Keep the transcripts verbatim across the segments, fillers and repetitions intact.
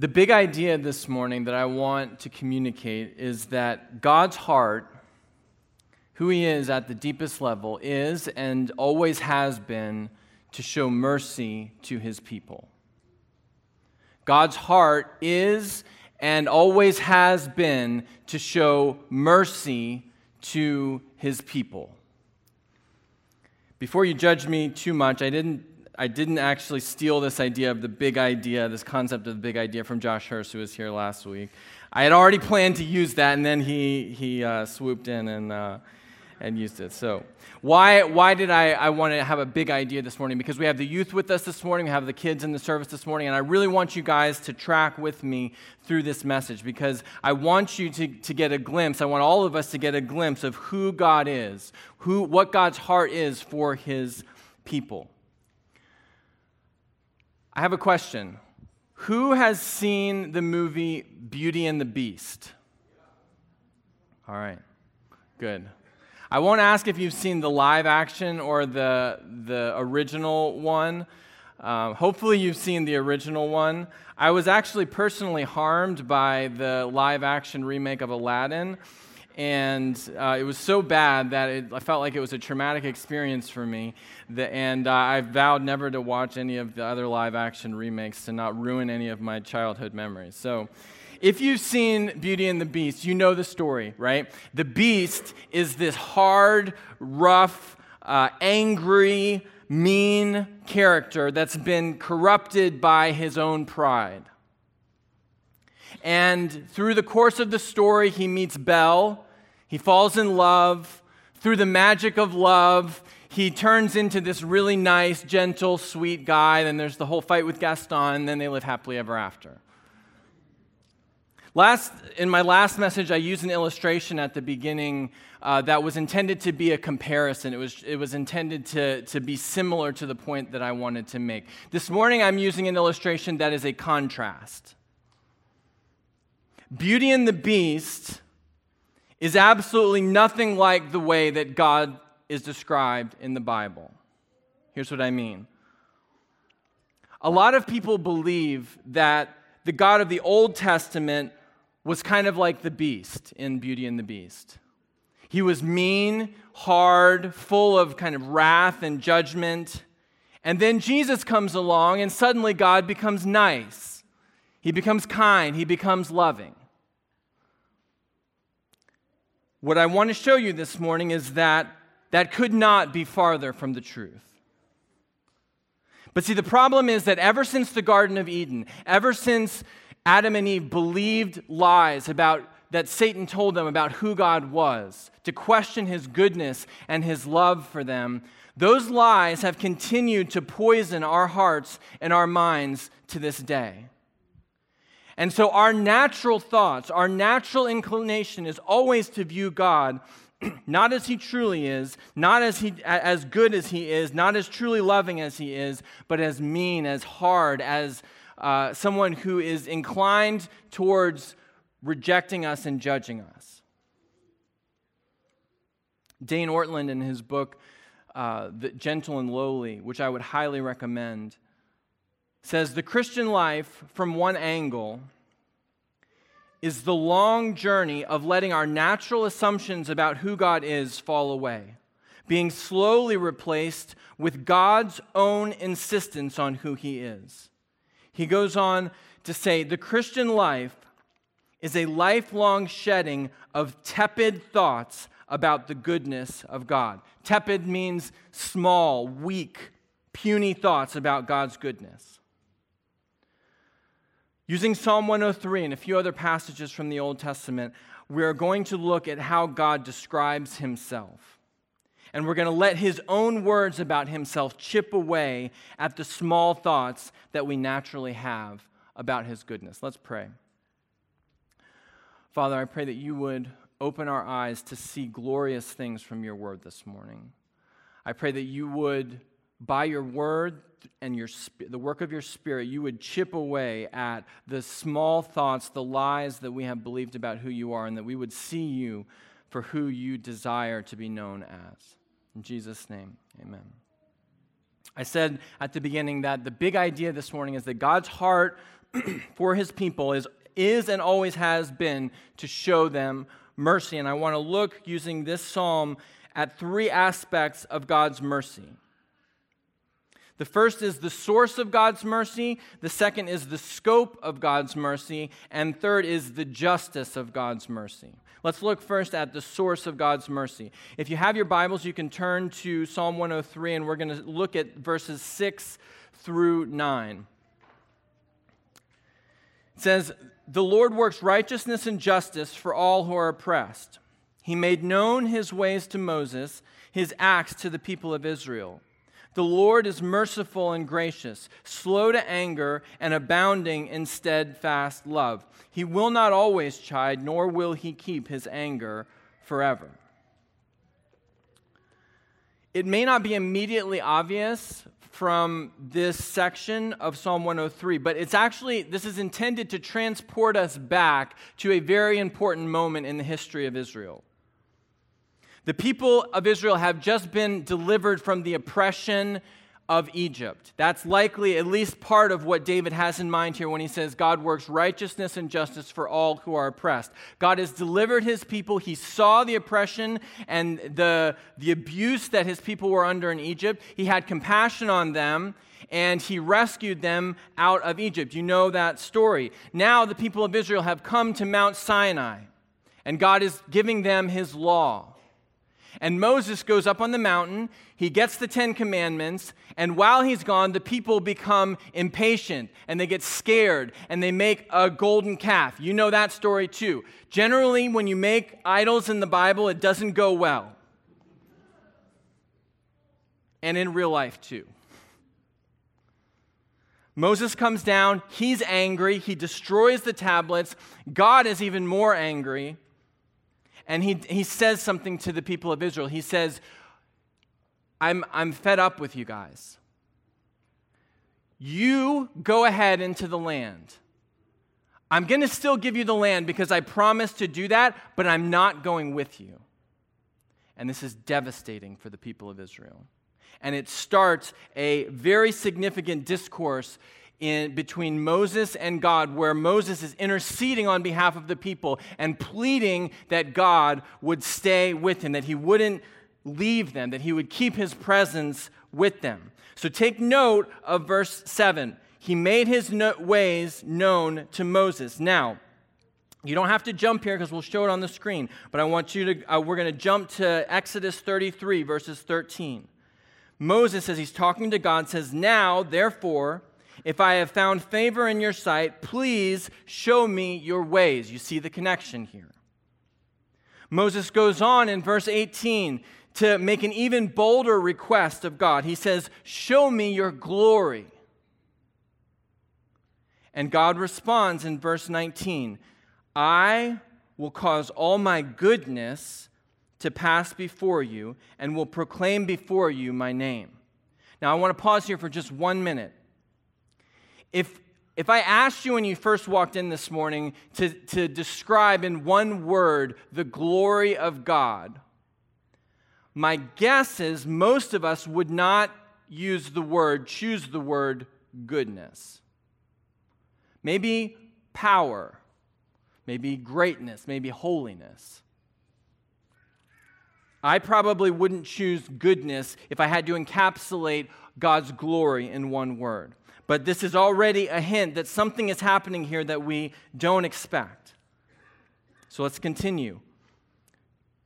The big idea this morning that I want to communicate is that God's heart, who he is at the deepest level, is and always has been to show mercy to his people. God's heart is and always has been to show mercy to his people. Before you judge me too much, I didn't I didn't actually steal this idea of the big idea, this concept of the big idea from Josh Hurst, who was here last week. I had already planned to use that, and then he he uh, swooped in and uh, and used it. So why why did I, I want to have a big idea this morning? Because we have the youth with us this morning, we have the kids in the service this morning, and I really want you guys to track with me through this message, because I want you to, to get a glimpse, I want all of us to get a glimpse of who God is, who what God's heart is for his people. I have a question. Who has seen the movie Beauty and the Beast? All right, good. I won't ask if you've seen the live action or the the original one. Um, hopefully you've seen the original one. I was actually personally harmed by the live action remake of Aladdin, and uh, it was so bad that it, I felt like it was a traumatic experience for me, the, and uh, I vowed never to watch any of the other live-action remakes to not ruin any of my childhood memories. So if you've seen Beauty and the Beast, you know the story, right? The Beast is this hard, rough, uh, angry, mean character that's been corrupted by his own pride. And through the course of the story, he meets Belle. He falls in love. Through the magic of love, he turns into this really nice, gentle, sweet guy. Then there's the whole fight with Gaston. Then they live happily ever after. Last, in my last message, I used an illustration at the beginning uh, that was intended to be a comparison. It was, it was intended to, to be similar to the point that I wanted to make. This morning, I'm using an illustration that is a contrast. Beauty and the Beast is absolutely nothing like the way that God is described in the Bible. Here's what I mean. A lot of people believe that the God of the Old Testament was kind of like the beast in Beauty and the Beast. He was mean, hard, full of kind of wrath and judgment. And then Jesus comes along and suddenly God becomes nice. He becomes kind. He becomes loving. What I want to show you this morning is that that could not be farther from the truth. But see, the problem is that ever since the Garden of Eden, ever since Adam and Eve believed lies about that Satan told them about who God was, to question his goodness and his love for them, those lies have continued to poison our hearts and our minds to this day. And so our natural thoughts, our natural inclination is always to view God not as he truly is, not as he as good as he is, not as truly loving as he is, but as mean, as hard, as uh, someone who is inclined towards rejecting us and judging us. Dane Ortlund, in his book, uh, The Gentle and Lowly, which I would highly recommend, says the Christian life, from one angle, is the long journey of letting our natural assumptions about who God is fall away, being slowly replaced with God's own insistence on who he is. He goes on to say, the Christian life is a lifelong shedding of tepid thoughts about the goodness of God. Tepid means small, weak, puny thoughts about God's goodness. Using Psalm one oh three and a few other passages from the Old Testament, we are going to look at how God describes himself. And we're going to let his own words about himself chip away at the small thoughts that we naturally have about his goodness. Let's pray. Father, I pray that you would open our eyes to see glorious things from your word this morning. I pray that you would, by your word and your the work of your Spirit, you would chip away at the small thoughts, the lies that we have believed about who you are, and that we would see you for who you desire to be known as. In Jesus' name, amen. I said at the beginning that the big idea this morning is that God's heart for his people is, is and always has been to show them mercy. And I want to look using this psalm at three aspects of God's mercy. The first is the source of God's mercy. The second is the scope of God's mercy. And third is the justice of God's mercy. Let's look first at the source of God's mercy. If you have your Bibles, you can turn to Psalm one oh three, and we're going to look at verses six through nine. It says, "The Lord works righteousness and justice for all who are oppressed. He made known his ways to Moses, his acts to the people of Israel. The Lord is merciful and gracious, slow to anger, and abounding in steadfast love. He will not always chide, nor will he keep his anger forever." It may not be immediately obvious from this section of Psalm one oh three, but it's actually, this is intended to transport us back to a very important moment in the history of Israel. The people of Israel have just been delivered from the oppression of Egypt. That's likely at least part of what David has in mind here when he says God works righteousness and justice for all who are oppressed. God has delivered his people. He saw the oppression and the, the abuse that his people were under in Egypt. He had compassion on them, and he rescued them out of Egypt. You know that story. Now the people of Israel have come to Mount Sinai, and God is giving them his law. And Moses goes up on the mountain, he gets the Ten Commandments, and while he's gone, the people become impatient, and they get scared, and they make a golden calf. You know that story too. Generally, when you make idols in the Bible, it doesn't go well. And in real life too. Moses comes down, he's angry, he destroys the tablets, God is even more angry. And he he says something to the people of Israel. He says, I'm, I'm fed up with you guys. You go ahead into the land. I'm going to still give you the land because I promised to do that, but I'm not going with you. And this is devastating for the people of Israel. And it starts a very significant discourse in between Moses and God, where Moses is interceding on behalf of the people and pleading that God would stay with him, that he wouldn't leave them, that he would keep his presence with them. So take note of verse seven. He made his no- ways known to Moses. Now, you don't have to jump here because we'll show it on the screen, but I want you to, uh, we're going to jump to Exodus thirty-three, verses thirteen. Moses, as he's talking to God, says, "Now, therefore, if I have found favor in your sight, please show me your ways." You see the connection here. Moses goes on in verse eighteen to make an even bolder request of God. He says, "Show me your glory." And God responds in verse nineteen, "I will cause all my goodness to pass before you and will proclaim before you my name." Now, I want to pause here for just one minute. If if I asked you when you first walked in this morning to, to describe in one word the glory of God, my guess is most of us would not use the word, choose the word goodness. Maybe power, maybe greatness, maybe holiness. I probably wouldn't choose goodness if I had to encapsulate God's glory in one word. But this is already a hint that something is happening here that we don't expect. So let's continue.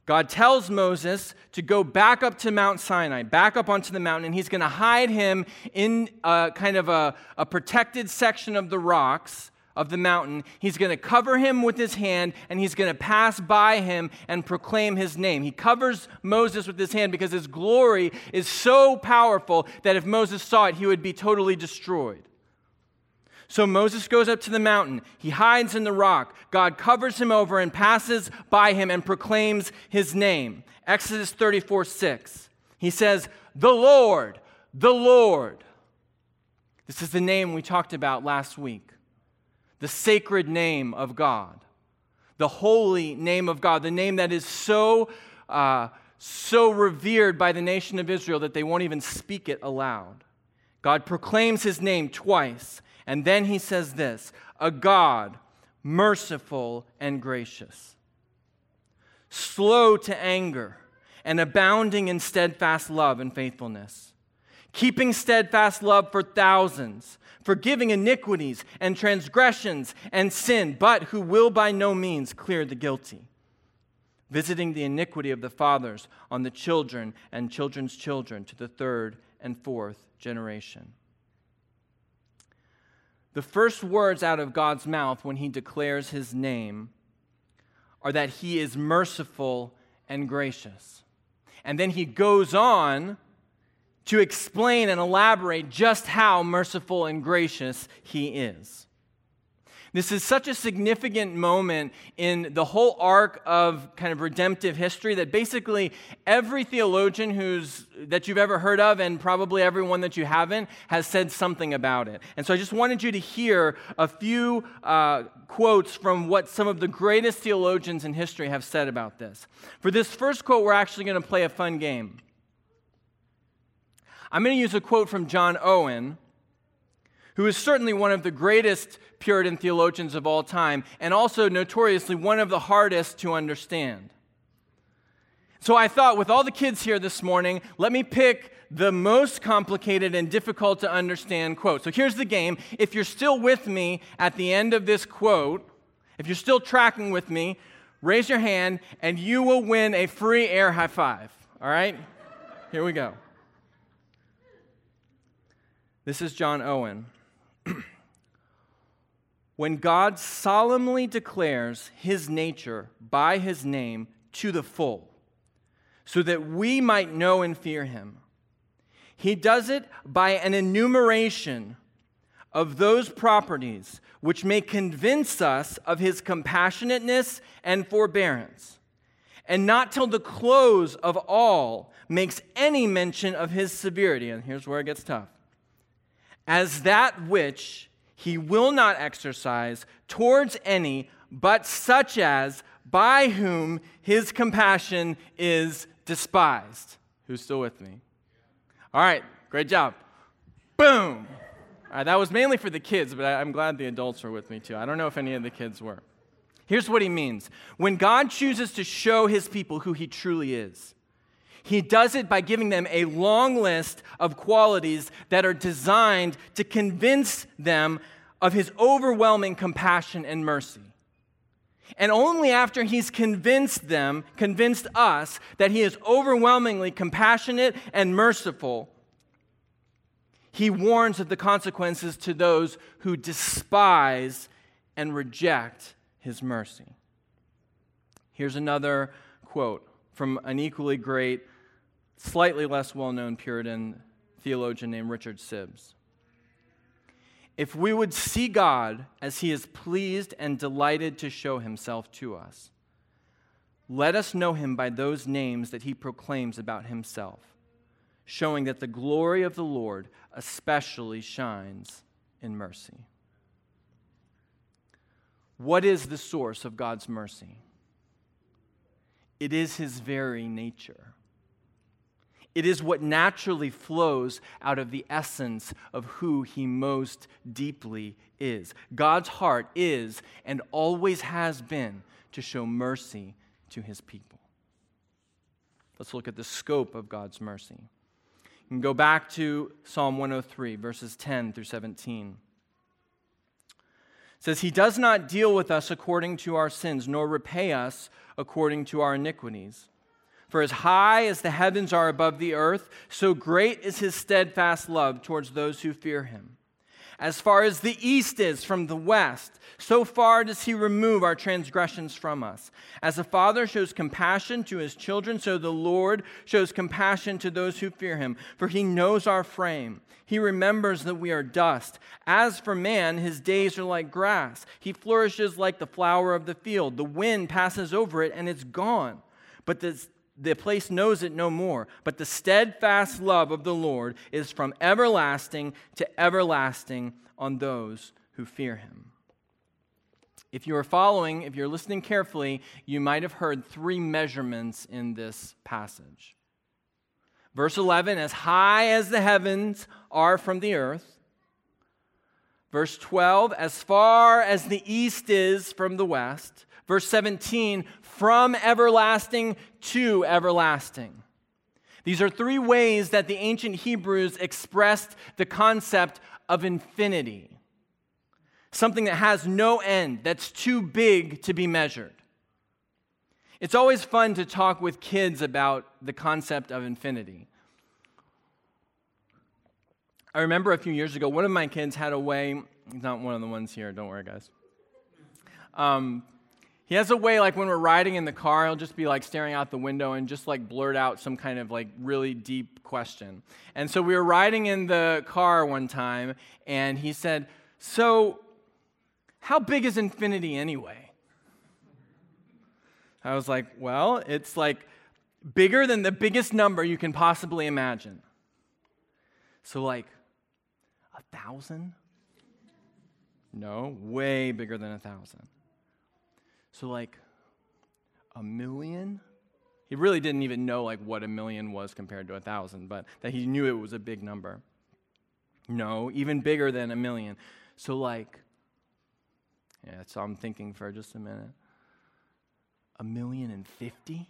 God tells Moses to go back up to Mount Sinai, back up onto the mountain, and he's going to hide him in a kind of a, a protected section of the rocks of the mountain. He's going to cover him with his hand, and he's going to pass by him and proclaim his name. He covers Moses with his hand because his glory is so powerful that if Moses saw it, he would be totally destroyed. So Moses goes up to the mountain. He hides in the rock. God covers him over and passes by him and proclaims his name. Exodus thirty-four six. He says, "The Lord, the Lord." This is the name we talked about last week. The sacred name of God, the holy name of God, the name that is so, uh, so revered by the nation of Israel that they won't even speak it aloud. God proclaims his name twice, And then he says this, a God merciful and gracious, slow to anger, and abounding in steadfast love and faithfulness, keeping steadfast love for thousands, forgiving iniquities and transgressions and sin, but who will by no means clear the guilty, visiting the iniquity of the fathers on the children and children's children to the third and fourth generation. The first words out of God's mouth when he declares his name are that he is merciful and gracious. And then he goes on to explain and elaborate just how merciful and gracious he is. This is such a significant moment in the whole arc of kind of redemptive history that basically every theologian who's that you've ever heard of, and probably everyone that you haven't, has said something about it. And so I just wanted you to hear a few uh, quotes from what some of the greatest theologians in history have said about this. For this first quote, we're actually going to play a fun game. I'm going to use a quote from John Owen, who is certainly one of the greatest Puritan theologians of all time, and also notoriously one of the hardest to understand. So I thought, with all the kids here this morning, let me pick the most complicated and difficult to understand quote. So here's the game. If you're still with me at the end of this quote, if you're still tracking with me, raise your hand and you will win a free air high five. All right? Here we go. This is John Owen. When God solemnly declares his nature by his name to the full, so that we might know and fear him, he does it by an enumeration of those properties which may convince us of his compassionateness and forbearance, and not till the close of all makes any mention of his severity. And here's where it gets tough. As that which he will not exercise towards any, but such as by whom his compassion is despised. Who's still with me? All right, great job. Boom. All right, that was mainly for the kids, but I'm glad the adults were with me too. I don't know if any of the kids were. Here's what he means. When God chooses to show his people who he truly is, he does it by giving them a long list of qualities that are designed to convince them of his overwhelming compassion and mercy. And only after he's convinced them, convinced us, that he is overwhelmingly compassionate and merciful, he warns of the consequences to those who despise and reject his mercy. Here's another quote from an equally great, slightly less well-known Puritan theologian named Richard Sibbes. If we would see God as he is pleased and delighted to show himself to us, let us know him by those names that he proclaims about himself, showing that the glory of the Lord especially shines in mercy. What is the source of God's mercy? It is his very nature. It is what naturally flows out of the essence of who he most deeply is. God's heart is and always has been to show mercy to his people. Let's look at the scope of God's mercy. You can go back to Psalm one oh three, verses ten through seventeen. It says, he does not deal with us according to our sins, nor repay us according to our iniquities. For as high as the heavens are above the earth, so great is his steadfast love towards those who fear him. As far as the east is from the west, so far does he remove our transgressions from us. As a father shows compassion to his children, so the Lord shows compassion to those who fear him. For he knows our frame. He remembers that we are dust. As for man, his days are like grass. He flourishes like the flower of the field. The wind passes over it and it's gone. But the The place knows it no more, but the steadfast love of the Lord is from everlasting to everlasting on those who fear him. If you are following, if you're listening carefully, you might have heard three measurements in this passage. Verse eleven, as high as the heavens are from the earth. Verse twelve, as far as the east is from the west. Verse seventeen, from everlasting to everlasting. These are three ways that the ancient Hebrews expressed the concept of infinity. Something that has no end, that's too big to be measured. It's always fun to talk with kids about the concept of infinity. I remember a few years ago, one of my kids had a way, he's not one of the ones here, don't worry guys. Um, he has a way, like when we're riding in the car, he'll just be like staring out the window and just like blurt out some kind of like really deep question. And so we were riding in the car one time and he said, "So, how big is infinity anyway?" I was like, well, it's like bigger than the biggest number you can possibly imagine. So like, a thousand? No, way bigger than a thousand. So like, a million? He really didn't even know like what a million was compared to a thousand, but that he knew it was a big number. No, even bigger than a million. So like, yeah, that's all I'm thinking for just a minute. A million and fifty?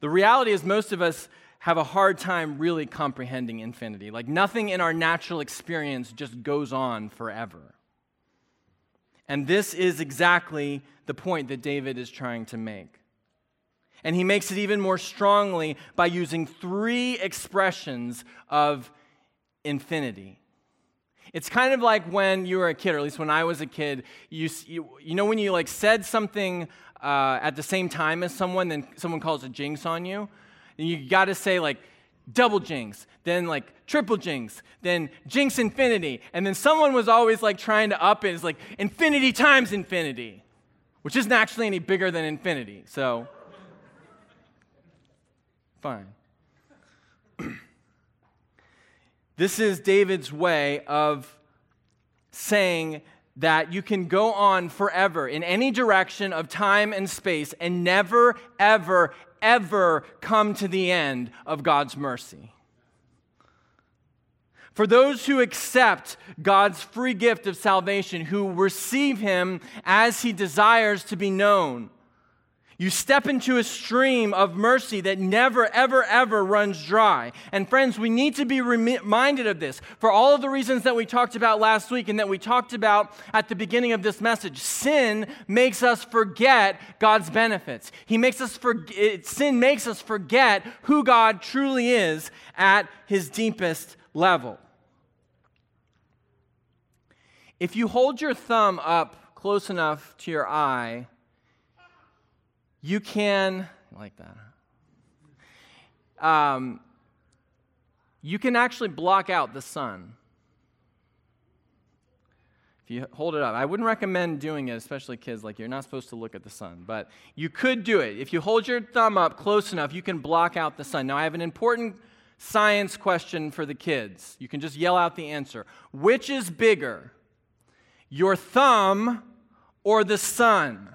The reality is most of us have a hard time really comprehending infinity. Like nothing in our natural experience just goes on forever. And this is exactly the point that David is trying to make. And he makes it even more strongly by using three expressions of infinity. It's kind of like when you were a kid, or at least when I was a kid, you you, you know when you like said something uh, at the same time as someone, then someone calls a jinx on you, and you got to say like double jinx, then like triple jinx, then jinx infinity, and then someone was always like trying to up it. It's like infinity times infinity, which isn't actually any bigger than infinity, so fine. This is David's way of saying that you can go on forever in any direction of time and space and never, ever, ever come to the end of God's mercy. For those who accept God's free gift of salvation, who receive him as he desires to be known, you step into a stream of mercy that never, ever, ever runs dry. And friends, we need to be reminded of this for all of the reasons that we talked about last week and that we talked about at the beginning of this message. Sin makes us forget God's benefits. He makes us forget, sin makes us forget who God truly is at his deepest level. If you hold your thumb up close enough to your eye, you can, like that, um, you can actually block out the sun. If you hold it up, I wouldn't recommend doing it, especially kids, like you're not supposed to look at the sun, but you could do it. If you hold your thumb up close enough, you can block out the sun. Now, I have an important science question for the kids. You can just yell out the answer. Which is bigger, your thumb or the sun?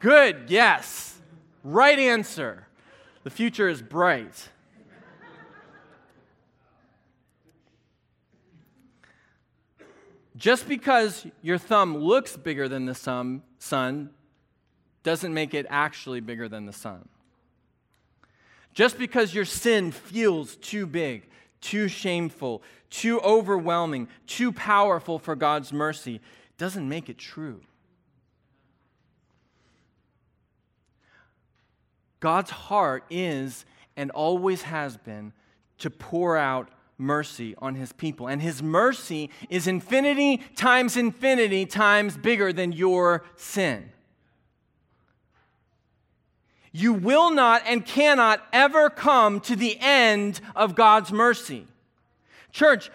Good, yes. Right answer. The future is bright. Just because your thumb looks bigger than the sun, sun doesn't make it actually bigger than the sun. Just because your sin feels too big, too shameful, too overwhelming, too powerful for God's mercy, doesn't make it true. God's heart is and always has been to pour out mercy on his people. And his mercy is infinity times infinity times bigger than your sin. You will not and cannot ever come to the end of God's mercy. Church,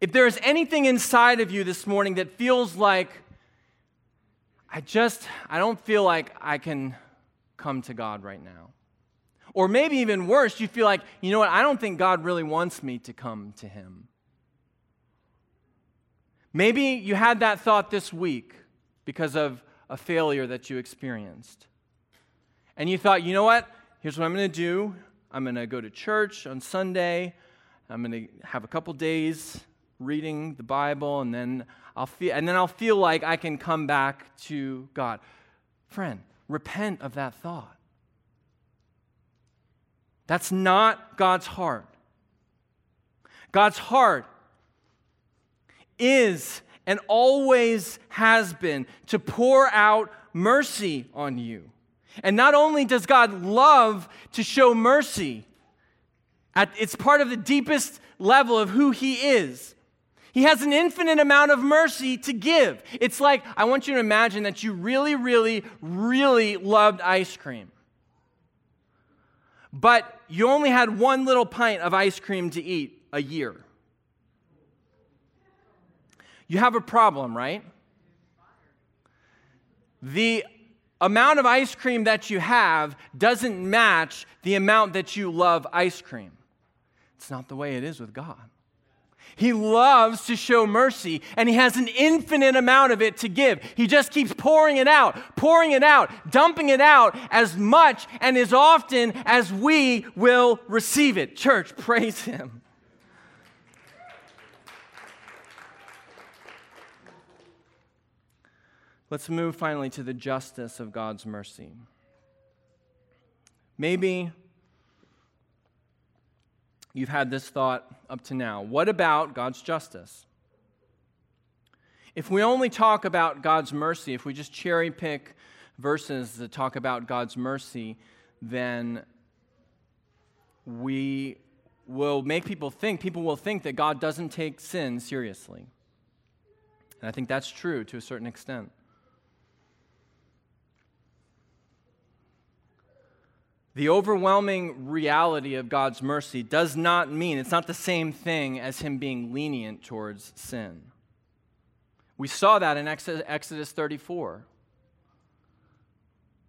if there is anything inside of you this morning that feels like, I just, I don't feel like I can come to God right now. Or maybe even worse, you feel like, you know what, I don't think God really wants me to come to him. Maybe you had that thought this week because of a failure that you experienced. And you thought, you know what, here's what I'm going to do. I'm going to go to church on Sunday. I'm going to have a couple days reading the Bible, and then I'll feel, and then I'll feel like I can come back to God. Friend, repent of that thought. That's not God's heart. God's heart is and always has been to pour out mercy on you. And not only does God love to show mercy, at, it's part of the deepest level of who He is. He has an infinite amount of mercy to give. It's like, I want you to imagine that you really, really, really loved ice cream. But you only had one little pint of ice cream to eat a year. You have a problem, right? The amount of ice cream that you have doesn't match the amount that you love ice cream. It's not the way it is with God. He loves to show mercy, and He has an infinite amount of it to give. He just keeps pouring it out, pouring it out, dumping it out as much and as often as we will receive it. Church, praise Him. Let's move finally to the justice of God's mercy. Maybe you've had this thought up to now. What about God's justice? If we only talk about God's mercy, if we just cherry pick verses that talk about God's mercy, then we will make people think, people will think that God doesn't take sin seriously. And I think that's true to a certain extent. The overwhelming reality of God's mercy does not mean, it's not the same thing as Him being lenient towards sin. We saw that in Exodus thirty-four.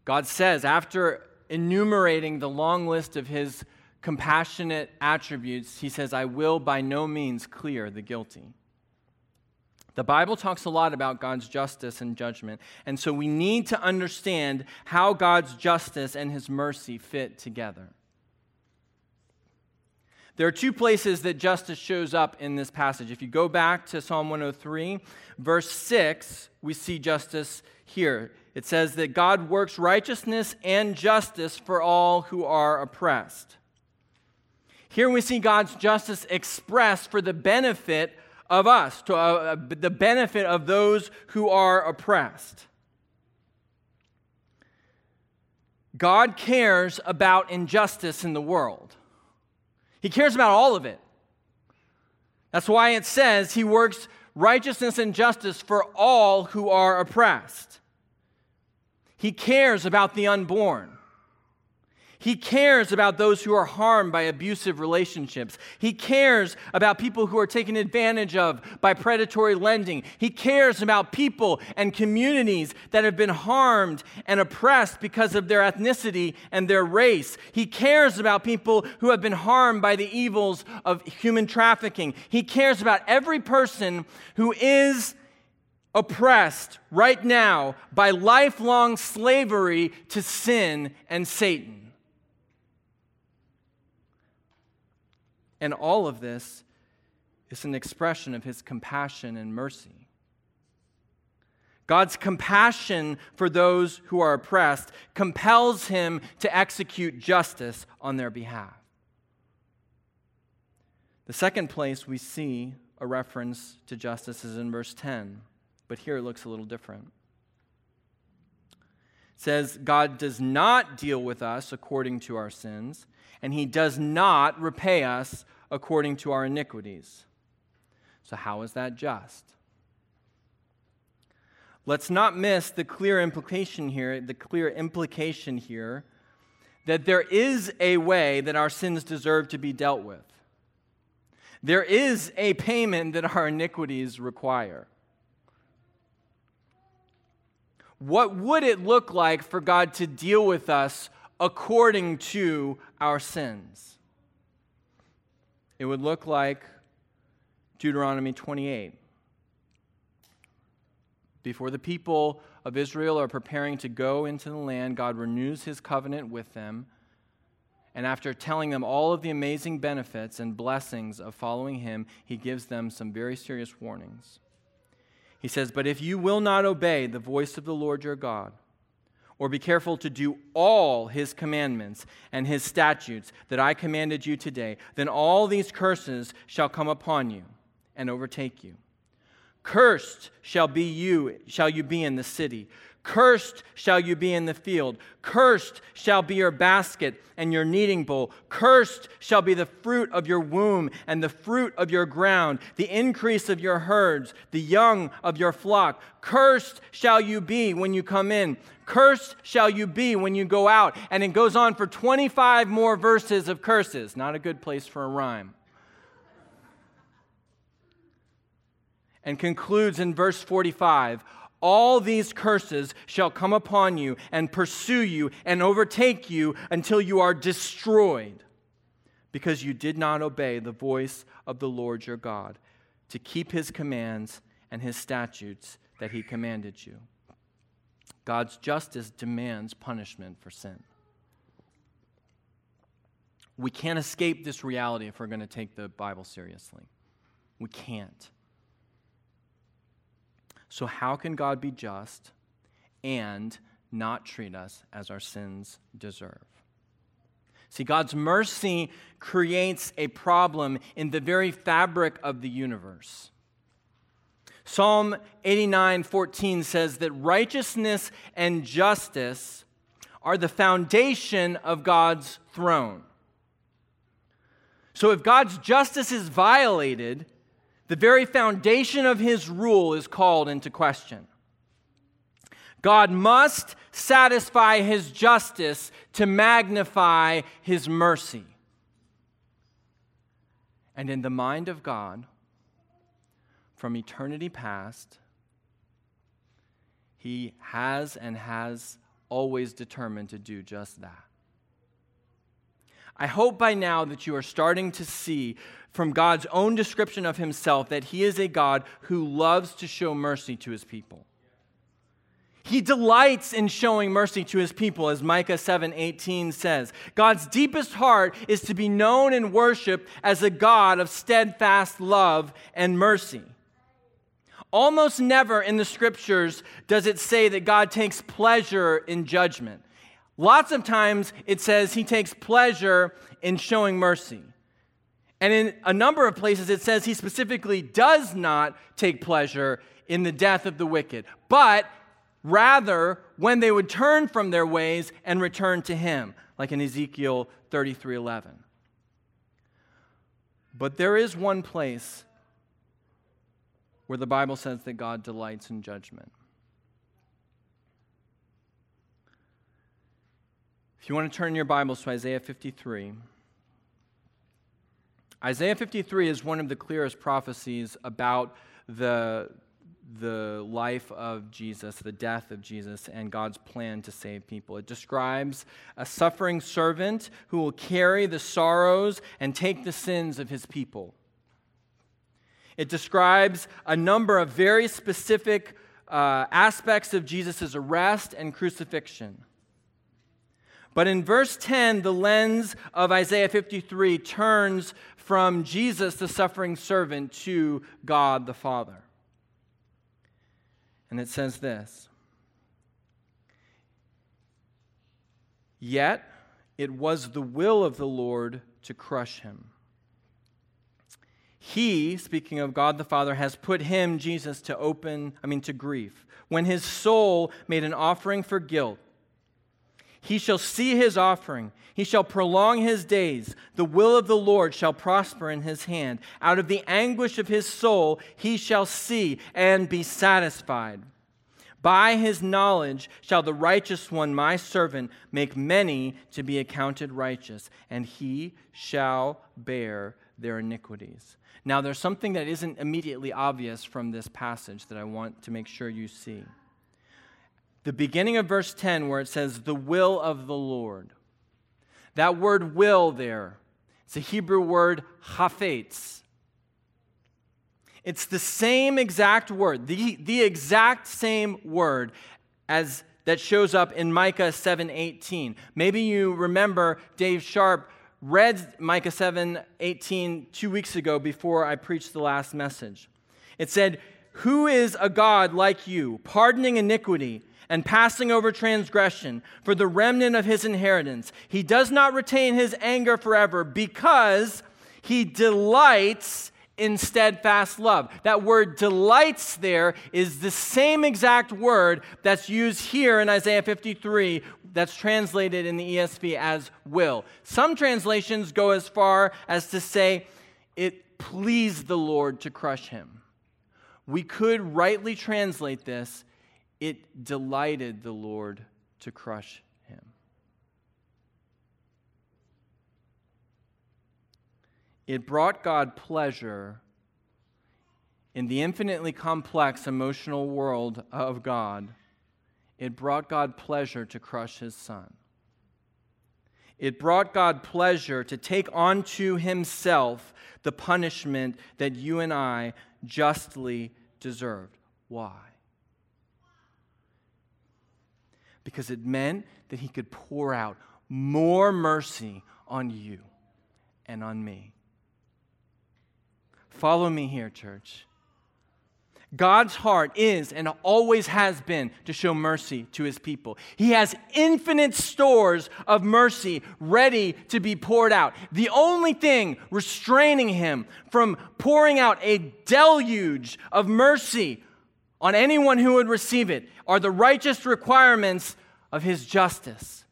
God says, after enumerating the long list of His compassionate attributes, He says, I will by no means clear the guilty. The Bible talks a lot about God's justice and judgment, and so we need to understand how God's justice and His mercy fit together. There are two places that justice shows up in this passage. If you go back to Psalm one oh three, verse six, we see justice here. It says that God works righteousness and justice for all who are oppressed. Here we see God's justice expressed for the benefit of of us, to uh, the benefit of those who are oppressed. God cares about injustice in the world. He cares about all of it. That's why it says He works righteousness and justice for all who are oppressed. He cares about the unborn. He cares about those who are harmed by abusive relationships. He cares about people who are taken advantage of by predatory lending. He cares about people and communities that have been harmed and oppressed because of their ethnicity and their race. He cares about people who have been harmed by the evils of human trafficking. He cares about every person who is oppressed right now by lifelong slavery to sin and Satan. And all of this is an expression of His compassion and mercy. God's compassion for those who are oppressed compels Him to execute justice on their behalf. The second place we see a reference to justice is in verse ten, but here it looks a little different. It says, God does not deal with us according to our sins, and He does not repay us according to our iniquities. So how is that just? Let's not miss the clear implication here, the clear implication here that there is a way that our sins deserve to be dealt with. There is a payment that our iniquities require. What would it look like for God to deal with us according to our sins? It would look like Deuteronomy twenty-eight. Before the people of Israel are preparing to go into the land, God renews His covenant with them, And after telling them all of the amazing benefits and blessings of following him, he gives them some very serious warnings. He says, "But if you will not obey the voice of the Lord your God, or be careful to do all his commandments and his statutes that I commanded you today, then all these curses shall come upon you and overtake you. Cursed shall be you, shall you be in the city. Cursed shall you be in the field. Cursed shall be your basket and your kneading bowl. Cursed shall be the fruit of your womb and the fruit of your ground, the increase of your herds, the young of your flock. Cursed shall you be when you come in. Cursed shall you be when you go out." And it goes on for twenty-five more verses of curses. Not a good place for a rhyme. And concludes in verse forty-five, "All these curses shall come upon you and pursue you and overtake you until you are destroyed, because you did not obey the voice of the Lord your God to keep his commands and his statutes that he commanded you." God's justice demands punishment for sin. We can't escape this reality if we're going to take the Bible seriously. We can't. So how can God be just and not treat us as our sins deserve? See, God's mercy creates a problem in the very fabric of the universe. Psalm eighty-nine fourteen says that righteousness and justice are the foundation of God's throne. So if God's justice is violated, the very foundation of his rule is called into question. God must satisfy his justice to magnify his mercy. And in the mind of God, from eternity past, he has and has always determined to do just that. I hope by now that you are starting to see from God's own description of himself that he is a God who loves to show mercy to his people. He delights in showing mercy to his people, as Micah seven eighteen says. God's deepest heart is to be known and worshiped as a God of steadfast love and mercy. Almost never in the scriptures does it say that God takes pleasure in judgment. Lots of times it says he takes pleasure in showing mercy. And in a number of places it says he specifically does not take pleasure in the death of the wicked, but rather when they would turn from their ways and return to him, like in Ezekiel thirty-three eleven. But there is one place where the Bible says that God delights in judgment. If you want to turn your Bibles to Isaiah fifty-three, Isaiah fifty-three is one of the clearest prophecies about the, the life of Jesus, the death of Jesus, and God's plan to save people. It describes a suffering servant who will carry the sorrows and take the sins of his people. It describes a number of very specific uh, aspects of Jesus' arrest and crucifixion. But in verse ten, the lens of Isaiah fifty-three turns from Jesus, the suffering servant, to God the Father. And it says this, "Yet it was the will of the Lord to crush him. He," speaking of God the Father, "has put him," Jesus, to open, I mean to grief. "When his soul made an offering for guilt, he shall see his offering. He shall prolong his days. The will of the Lord shall prosper in his hand. Out of the anguish of his soul, he shall see and be satisfied. By his knowledge shall the righteous one, my servant, make many to be accounted righteous, and he shall bear their iniquities." Now, there's something that isn't immediately obvious from this passage that I want to make sure you see. The beginning of verse ten, where it says, "the will of the Lord." That word "will" there, it's a Hebrew word, hafetz. It's the same exact word, the, the exact same word as that shows up in Micah seven eighteen. Maybe you remember Dave Sharp read Micah seven eighteen two weeks ago before I preached the last message. It said, "Who is a God like you, pardoning iniquity and passing over transgression for the remnant of his inheritance? He does not retain his anger forever because he delights in steadfast love." That word "delights" there is the same exact word that's used here in Isaiah fifty-three that's translated in the E S V as "will." Some translations go as far as to say it pleased the Lord to crush him. We could rightly translate this, "It delighted the Lord to crush him." It brought God pleasure in the infinitely complex emotional world of God. It brought God pleasure to crush his son. It brought God pleasure to take onto himself the punishment that you and I justly deserved. Why? Because it meant that he could pour out more mercy on you and on me. Follow me here, church. God's heart is and always has been to show mercy to his people. He has infinite stores of mercy ready to be poured out. The only thing restraining him from pouring out a deluge of mercy on anyone who would receive it are the righteous requirements of his justice,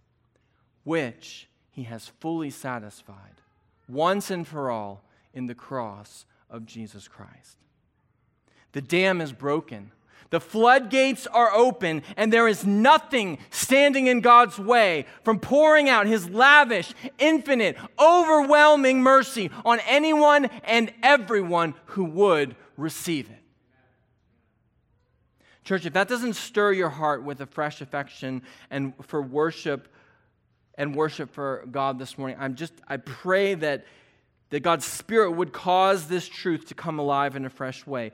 which he has fully satisfied once and for all in the cross of Jesus Christ. The dam is broken. The floodgates are open, and there is nothing standing in God's way from pouring out his lavish, infinite, overwhelming mercy on anyone and everyone who would receive it. Church, if that doesn't stir your heart with a fresh affection and for worship and worship for God this morning, I'm just I pray that, that God's Spirit would cause this truth to come alive in a fresh way.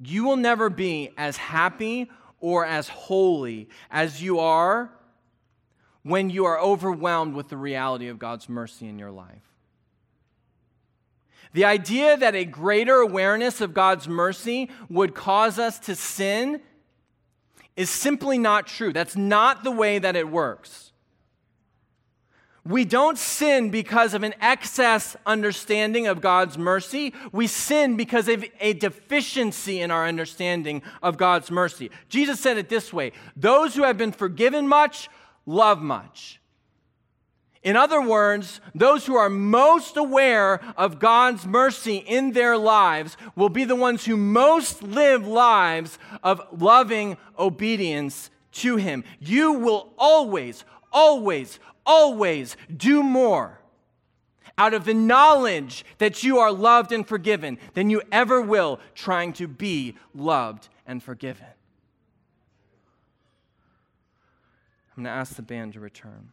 You will never be as happy or as holy as you are when you are overwhelmed with the reality of God's mercy in your life. The idea that a greater awareness of God's mercy would cause us to sin is simply not true. That's not the way that it works. We don't sin because of an excess understanding of God's mercy. We sin because of a deficiency in our understanding of God's mercy. Jesus said it this way: "Those who have been forgiven much, love much." In other words, those who are most aware of God's mercy in their lives will be the ones who most live lives of loving obedience to him. You will always, always, always do more out of the knowledge that you are loved and forgiven than you ever will trying to be loved and forgiven. I'm going to ask the band to return.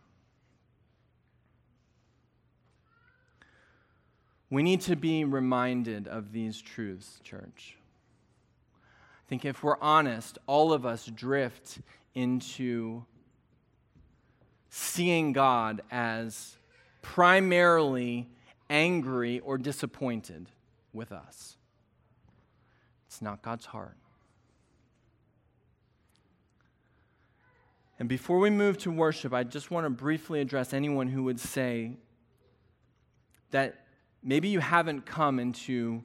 We need to be reminded of these truths, church. I think if we're honest, all of us drift into seeing God as primarily angry or disappointed with us. It's not God's heart. And before we move to worship, I just want to briefly address anyone who would say that maybe you haven't come into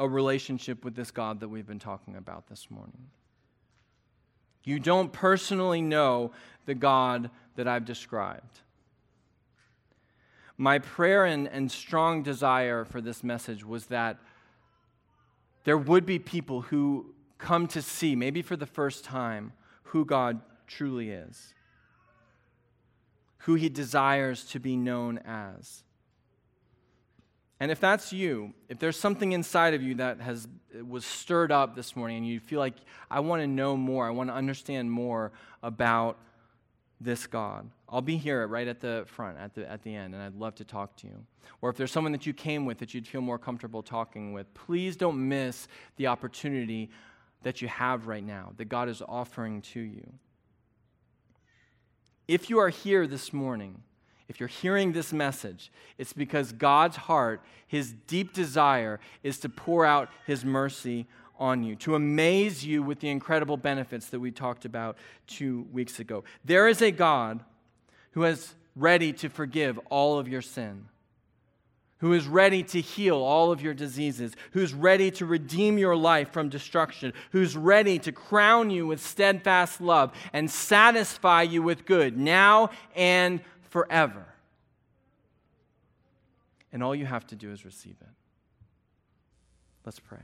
a relationship with this God that we've been talking about this morning. You don't personally know the God that I've described. My prayer and, and strong desire for this message was that there would be people who come to see, maybe for the first time, who God truly is, who he desires to be known as. And if that's you, if there's something inside of you that has was stirred up this morning and you feel like, I want to know more, I want to understand more about this God, I'll be here right at the front, at the at the end, and I'd love to talk to you. Or if there's someone that you came with that you'd feel more comfortable talking with, please don't miss the opportunity that you have right now, that God is offering to you. If you are here this morning, if you're hearing this message, it's because God's heart, his deep desire, is to pour out his mercy on you, to amaze you with the incredible benefits that we talked about two weeks ago. There is a God who is ready to forgive all of your sin, who is ready to heal all of your diseases, who's ready to redeem your life from destruction, who's ready to crown you with steadfast love and satisfy you with good now and forever. And all you have to do is receive it. Let's pray.